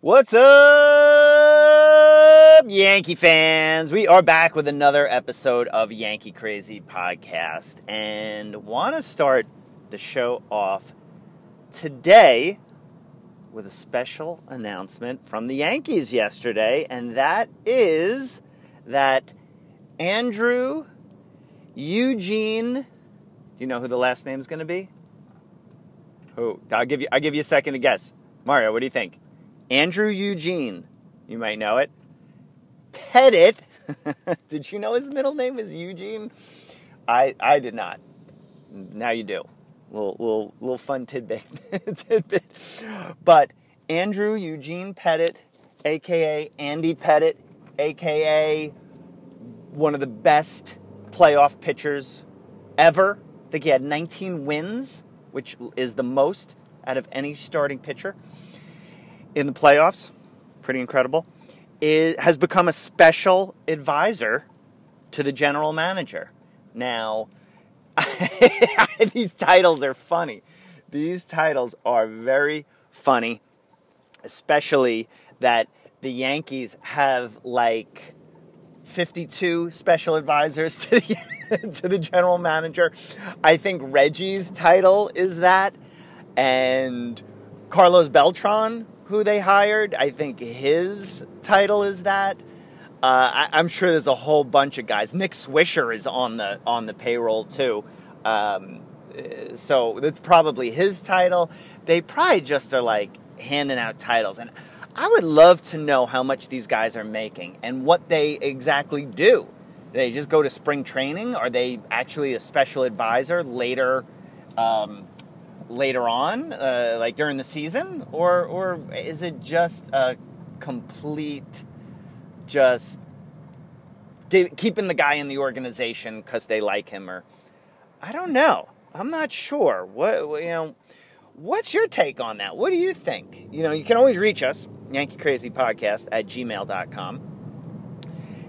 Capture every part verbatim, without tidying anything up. What's up, Yankee fans? We are back with another episode of Yankee Crazy Podcast, and want to start the show off today with a special announcement from the Yankees yesterday, and that is that Andrew Eugene, do you know who the last name is going to be? Who? I'll give you, I'll give you a second to guess. Mario, what do you think? Andrew Eugene, you might know it. Pettitte, did you know his middle name is Eugene? I I did not. Now you do. Little little little fun tidbit, tidbit. But Andrew Eugene Pettitte, aka Andy Pettitte, aka one of the best playoff pitchers ever. I think he had nineteen wins, which is the most out of any starting pitcher in the playoffs, pretty incredible, it has become a special advisor to the general manager. Now, these titles are funny. These titles are very funny, especially that the Yankees have like fifty-two special advisors to the, to the general manager. I think Reggie's title is that, and Carlos Beltran, who they hired, I think his title is that. Uh, I, I'm sure there's a whole bunch of guys. Nick Swisher is on the on the payroll too, um, so that's probably his title. They probably just are like handing out titles, and I would love to know how much these guys are making and what they exactly do. Do they just go to spring training? Are they actually a special advisor later? Um, later on, uh, like during the season, or or is it just a complete, just get, keeping the guy in the organization because they like him, or I don't know. I'm not sure. What you know? What's your take on that? What do you think? You know, you can always reach us, Yankee Crazy Podcast at gmail dot com,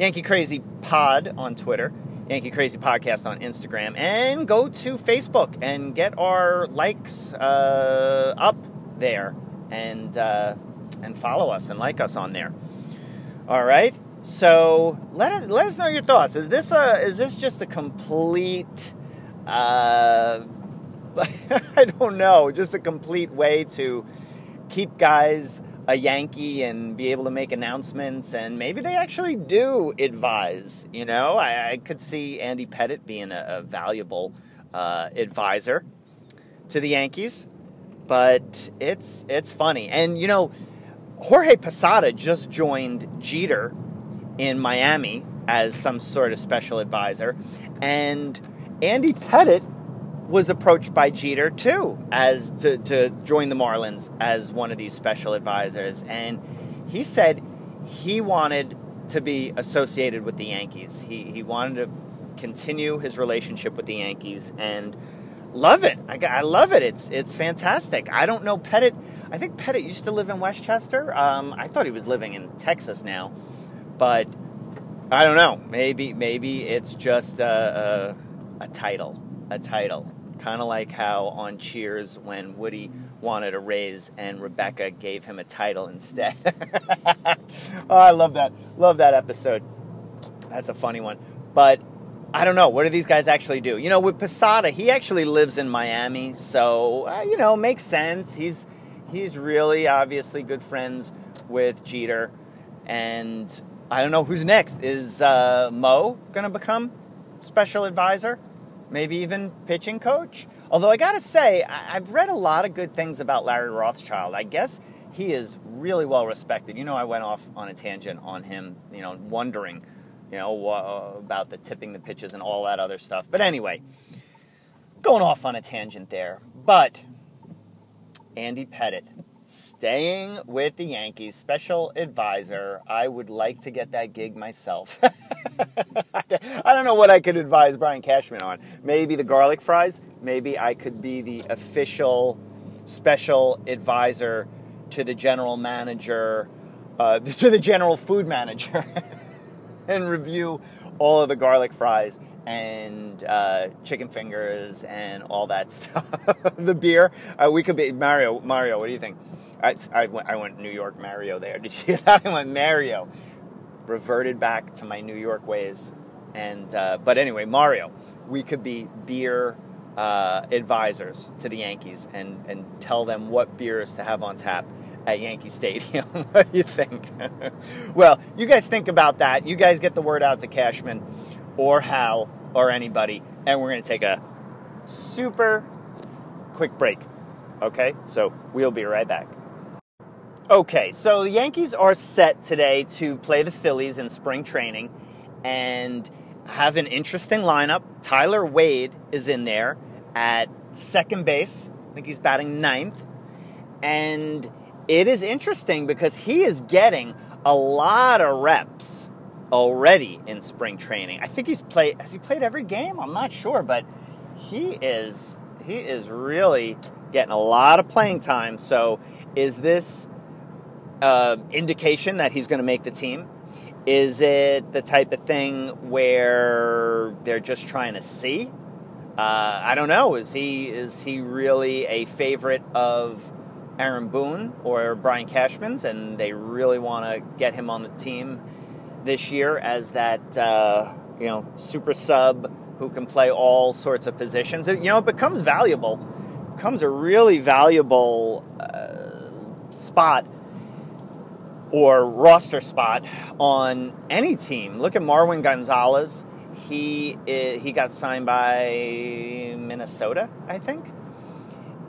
Yankee Crazy Pod on Twitter, Yankee Crazy Podcast on Instagram, and go to Facebook and get our likes uh, up there, and uh, and follow us and like us on there. All right, so let us let us know your thoughts. Is this a is this just a complete uh, I don't know, just a complete way to keep guys a Yankee and be able to make announcements, and maybe they actually do advise, you know? I, I could see Andy Pettitte being a, a valuable uh, advisor to the Yankees, but it's it's funny. And, you know, Jorge Posada just joined Jeter in Miami as some sort of special advisor, and Andy Pettitte was approached by Jeter too as to, to join the Marlins as one of these special advisors, and he said he wanted to be associated with the Yankees. He he wanted to continue his relationship with the Yankees, and love it. I, I love it. It's it's fantastic. I don't know Pettitte. I think Pettitte used to live in Westchester. Um, I thought he was living in Texas now, but I don't know. Maybe maybe it's just a a, a title. A title, kind of like how on Cheers when Woody wanted a raise and Rebecca gave him a title instead. Oh, I love that, love that episode. That's a funny one. But I don't know, what do these guys actually do? You know, with Posada, he actually lives in Miami, so uh, you know, makes sense. He's he's really obviously good friends with Jeter, and I don't know who's next. Is uh, Mo gonna become special advisor? Maybe even pitching coach. Although I gotta say, I've read a lot of good things about Larry Rothschild. I guess he is really well respected. You know, I went off on a tangent on him, you know, wondering, you know, uh, about the tipping the pitches and all that other stuff. But anyway, going off on a tangent there. But Andy Pettitte, staying with the Yankees, special advisor. I would like to get that gig myself. I don't know what I could advise Brian Cashman on. Maybe the garlic fries. Maybe I could be the official special advisor to the general manager, uh, to the general food manager, and review all of the garlic fries and uh, chicken fingers and all that stuff. The beer. Uh, we could be Mario. Mario, what do you think? I, I, went, I went New York Mario there. Did you hear that? I went Mario. Reverted back to my New York ways. And uh, but anyway, Mario, we could be beer uh, advisors to the Yankees and, and tell them what beers to have on tap at Yankee Stadium. What do you think? Well, you guys think about that. You guys get the word out to Cashman or Hal or anybody, and we're going to take a super quick break. Okay, so we'll be right back. Okay, so the Yankees are set today to play the Phillies in spring training and have an interesting lineup. Tyler Wade is in there at second base. I think he's batting ninth. And it is interesting because he is getting a lot of reps already in spring training. I think he's played, has he played every game? I'm not sure, but he is he is really getting a lot of playing time. So is this uh, indication that he's going to make the team? Is it the type of thing where they're just trying to see? Uh, I don't know. Is he is he really a favorite of Aaron Boone or Brian Cashman's, and they really want to get him on the team this year as that uh, you know, super sub who can play all sorts of positions? You know, it becomes valuable. It becomes a really valuable uh, spot or roster spot on any team. Look at Marwin Gonzalez. He he got signed by Minnesota, I think.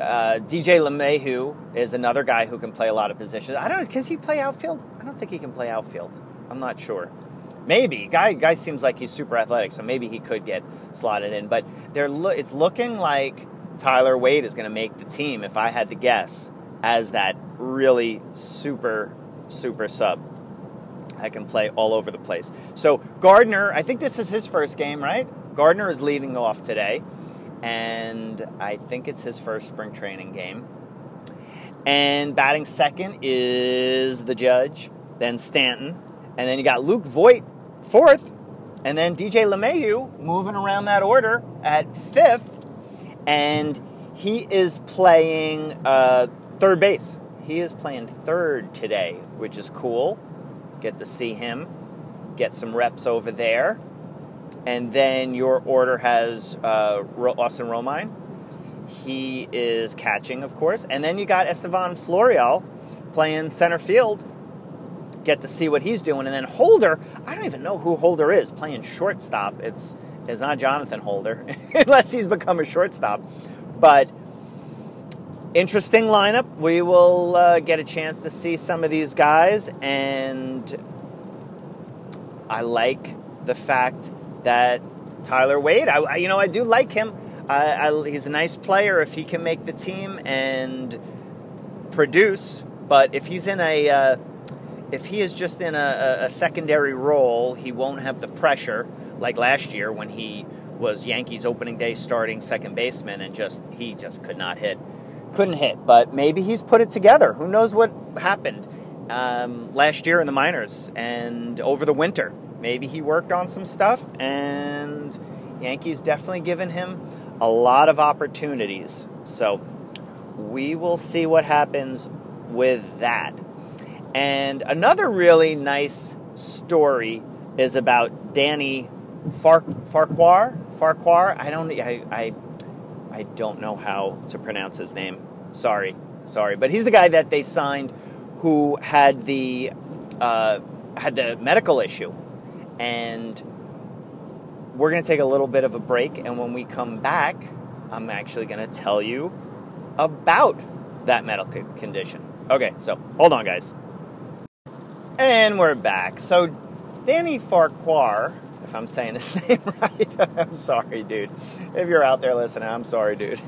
Uh, D J LeMahieu is another guy who can play a lot of positions. I don't know, can he play outfield? I don't think he can play outfield. I'm not sure. Maybe. Guy guy seems like he's super athletic, so maybe he could get slotted in. But they're lo- it's looking like Tyler Wade is going to make the team, if I had to guess, as that really super, super sub. I can play all over the place. So Gardner, I think this is his first game, right? Gardner is leading off today. And I think it's his first spring training game. And batting second is the Judge, then Stanton, and then you got Luke Voit fourth, and then D J LeMahieu moving around that order at fifth, and he is playing uh, third base. He is playing third today, which is cool. Get to see him, get some reps over there. And then your order has uh, Austin Romine. He is catching, of course. And then you got Estevan Florial playing center field. Get to see what he's doing. And then Holder, I don't even know who Holder is, playing shortstop. It's, it's not Jonathan Holder, unless he's become a shortstop. But interesting lineup. We will uh, get a chance to see some of these guys. And I like the fact that Tyler Wade, I, you know, I do like him. I, I, he's a nice player if he can make the team and produce. But if he's in a, uh, if he is just in a, a secondary role, he won't have the pressure like last year when he was Yankees opening day starting second baseman and just he just could not hit, couldn't hit. But maybe he's put it together. Who knows what happened um, last year in the minors and over the winter. Maybe he worked on some stuff, and Yankees definitely given him a lot of opportunities. So we will see what happens with that. And another really nice story is about Danny Far- Farquhar. Farquhar. I don't. I, I. I don't know how to pronounce his name. Sorry, sorry. But he's the guy that they signed, who had the uh, had the medical issue. And we're going to take a little bit of a break. And when we come back, I'm actually going to tell you about that medical condition. Okay, so hold on, guys. And we're back. So Danny Farquhar, if I'm saying his name right, I'm sorry, dude. If you're out there listening, I'm sorry, dude.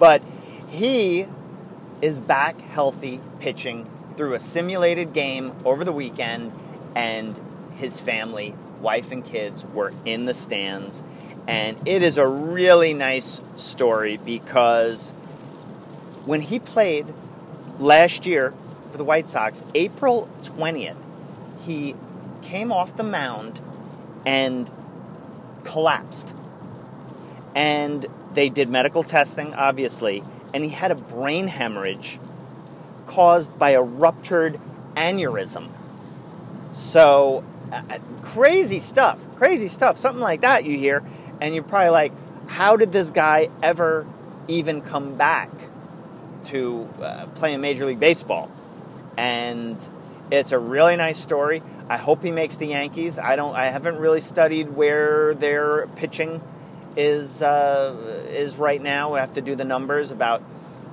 But he is back healthy pitching through a simulated game over the weekend, and his family, wife and kids, were in the stands. And it is a really nice story because when he played last year for the White Sox, April twentieth, he came off the mound and collapsed. And they did medical testing, obviously, and he had a brain hemorrhage caused by a ruptured aneurysm. So, uh, crazy stuff, crazy stuff. Something like that you hear, and you're probably like, how did this guy ever even come back to uh, play in Major League Baseball? And it's a really nice story. I hope he makes the Yankees. I don't. I haven't really studied where their pitching is uh, is right now. We have to do the numbers about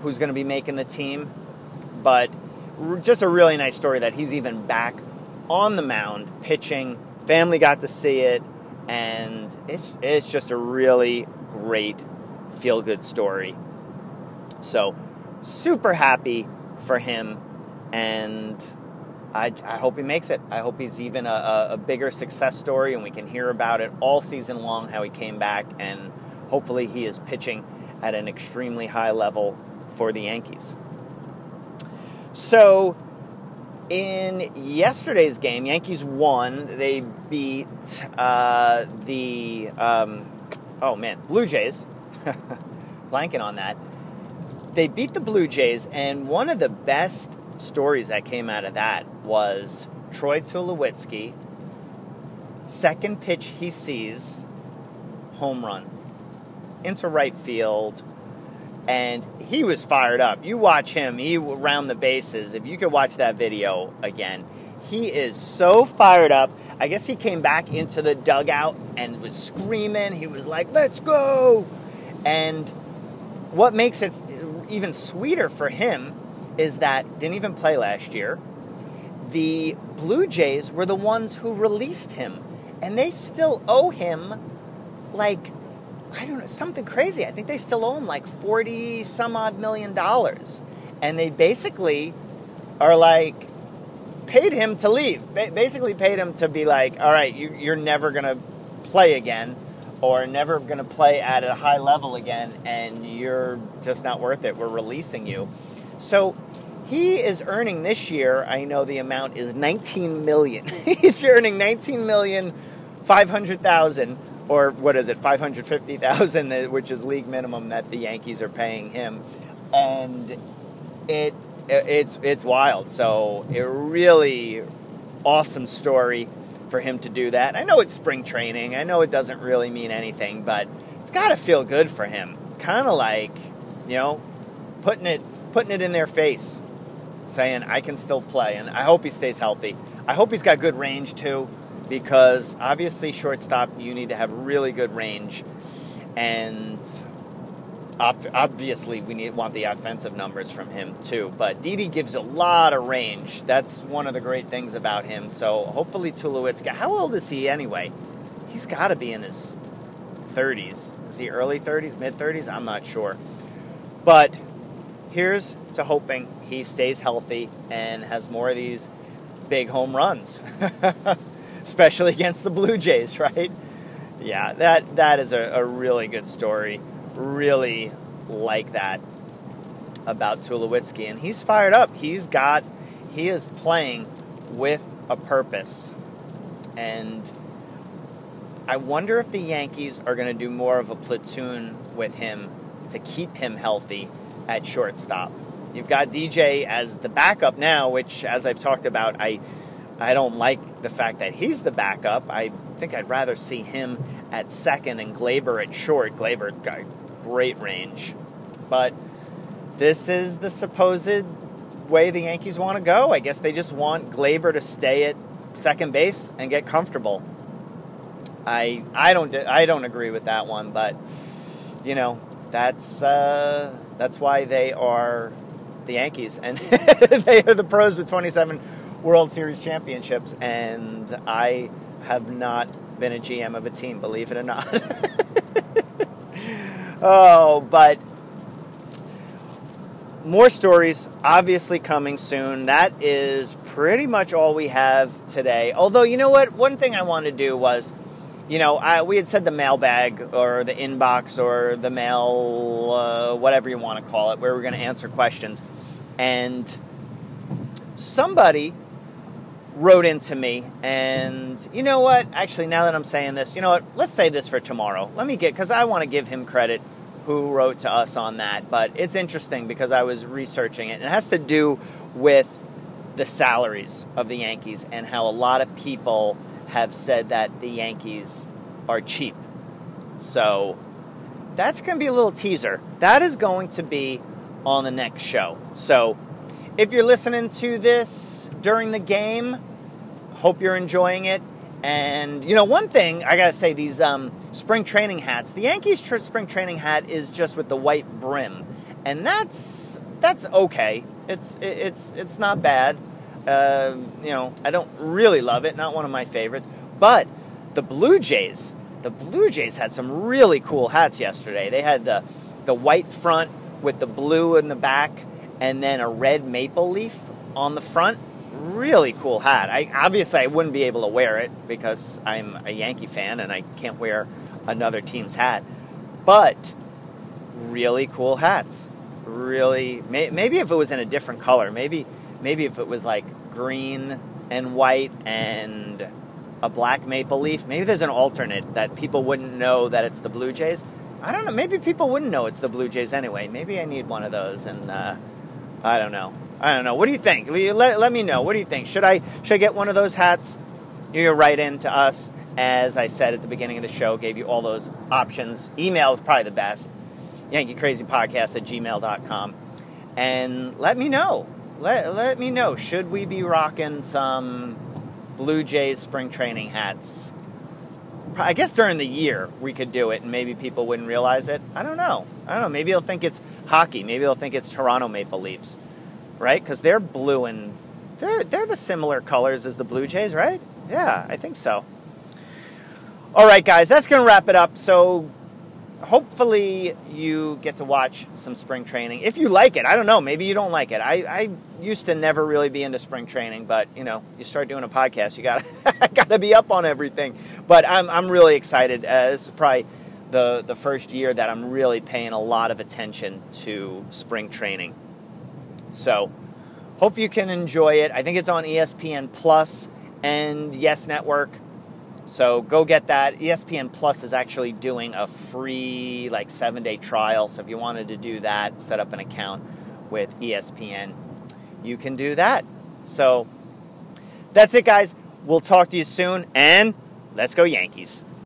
who's going to be making the team. But just a really nice story that he's even back on the mound pitching. Family got to see it, and it's it's just a really great feel-good story. So super happy for him, and I, I hope he makes it. I hope he's even a, a bigger success story, and we can hear about it all season long, how he came back, and hopefully he is pitching at an extremely high level for the Yankees. So in yesterday's game, Yankees won. They beat uh, the, um, oh man, Blue Jays. Blanking on that. They beat the Blue Jays, and one of the best stories that came out of that was Troy Tulowitzki, second pitch he sees, home run into right field, and he was fired up. You watch him, he round the bases. If you could watch that video again, he is so fired up. I guess he came back into the dugout and was screaming. He was like, "Let's go!" And what makes it even sweeter for him is that didn't even play last year. The Blue Jays were the ones who released him, and they still owe him, like, I don't know, something crazy. I think they still owe him like forty some odd million dollars, and they basically are like paid him to leave. Ba- basically paid him to be like, all right, you, you're never gonna play again, or never gonna play at a high level again, and you're just not worth it. We're releasing you. So he is earning this year, I know the amount is nineteen million dollars. He's earning nineteen million five hundred thousand dollars, or what is it, five hundred fifty thousand dollars, which is league minimum that the Yankees are paying him. And it it's it's wild. So a really awesome story for him to do that. I know it's spring training. I know it doesn't really mean anything, but it's got to feel good for him. Kind of like, you know, putting it putting it in their face, saying, I can still play, and I hope he stays healthy. I hope he's got good range, too, because obviously shortstop, you need to have really good range, and obviously we need want the offensive numbers from him, too. But Didi gives a lot of range. That's one of the great things about him, so hopefully Tulowitzki. How old is he, anyway? He's got to be in his thirties. Is he early thirties, mid-thirties? I'm not sure. But here's to hoping he stays healthy and has more of these big home runs, especially against the Blue Jays, right? Yeah, that that is a, a really good story. Really like that about Tulowitzki. And he's fired up. He's got, he is playing with a purpose. And I wonder if the Yankees are going to do more of a platoon with him to keep him healthy at shortstop. You've got D J as the backup now, which, as I've talked about, I I don't like the fact that he's the backup. I think I'd rather see him at second and Glaber at short. Glaber got great range. But this is the supposed way the Yankees want to go. I guess they just want Glaber to stay at second base and get comfortable. I I don't I don't agree with that one, but you know, that's uh, that's why they are the Yankees, and they are the pros with twenty-seven World Series championships, and I have not been a G M of a team, believe it or not. Oh, but more stories obviously coming soon. That is pretty much all we have today. Although, you know what? One thing I wanted to do was, You know, I, we had said the mailbag or the inbox or the mail, uh, whatever you want to call it, where we're going to answer questions. And somebody wrote into me, and you know what? Actually, now that I'm saying this, you know what? Let's save this for tomorrow. Let me get, because I want to give him credit who wrote to us on that, but it's interesting because I was researching it, and it has to do with the salaries of the Yankees and how a lot of people have said that the Yankees are cheap. So that's going to be a little teaser. That is going to be on the next show. So if you're listening to this during the game, hope you're enjoying it. And, you know, one thing, I got to say, these um, spring training hats. The Yankees' spring training hat is just with the white brim. And that's that's okay. It's it's it's not bad. Uh, you know, I don't really love it. Not one of my favorites. But the Blue Jays, the Blue Jays had some really cool hats yesterday. They had the, the white front with the blue in the back and then a red maple leaf on the front. Really cool hat. I obviously I wouldn't be able to wear it because I'm a Yankee fan and I can't wear another team's hat. But really cool hats. Really, may, maybe if it was in a different color, maybe maybe if it was like green and white and a black maple leaf. Maybe there's an alternate that people wouldn't know that it's the Blue Jays. I don't know. Maybe people wouldn't know it's the Blue Jays anyway. Maybe I need one of those, and uh, I don't know. I don't know. What do you think? Let, let me know. What do you think? Should I should I get one of those hats? You write in to us. As I said at the beginning of the show, gave you all those options. Email is probably the best. Yankee Crazy Podcast at gmail dot com. And let me know. Let, let me know. Should we be rocking some Blue Jays spring training hats? I guess during the year we could do it and maybe people wouldn't realize it. I don't know. I don't know. Maybe they'll think it's hockey. Maybe they'll think it's Toronto Maple Leafs. Right? Because they're blue and they're, they're the similar colors as the Blue Jays, right? Yeah, I think so. All right, guys, that's going to wrap it up. So hopefully you get to watch some spring training. If you like it, I don't know, maybe you don't like it. I, I used to never really be into spring training, but, you know, you start doing a podcast, you got to be up on everything. But I'm, I'm really excited. Uh, this is probably the, the first year that I'm really paying a lot of attention to spring training. So, hope you can enjoy it. I think it's on E S P N Plus and Yes Network. So, go get that. E S P N Plus is actually doing a free, like, seven-day trial. So, if you wanted to do that, set up an account with E S P N, you can do that. So, that's it, guys. We'll talk to you soon, and let's go Yankees.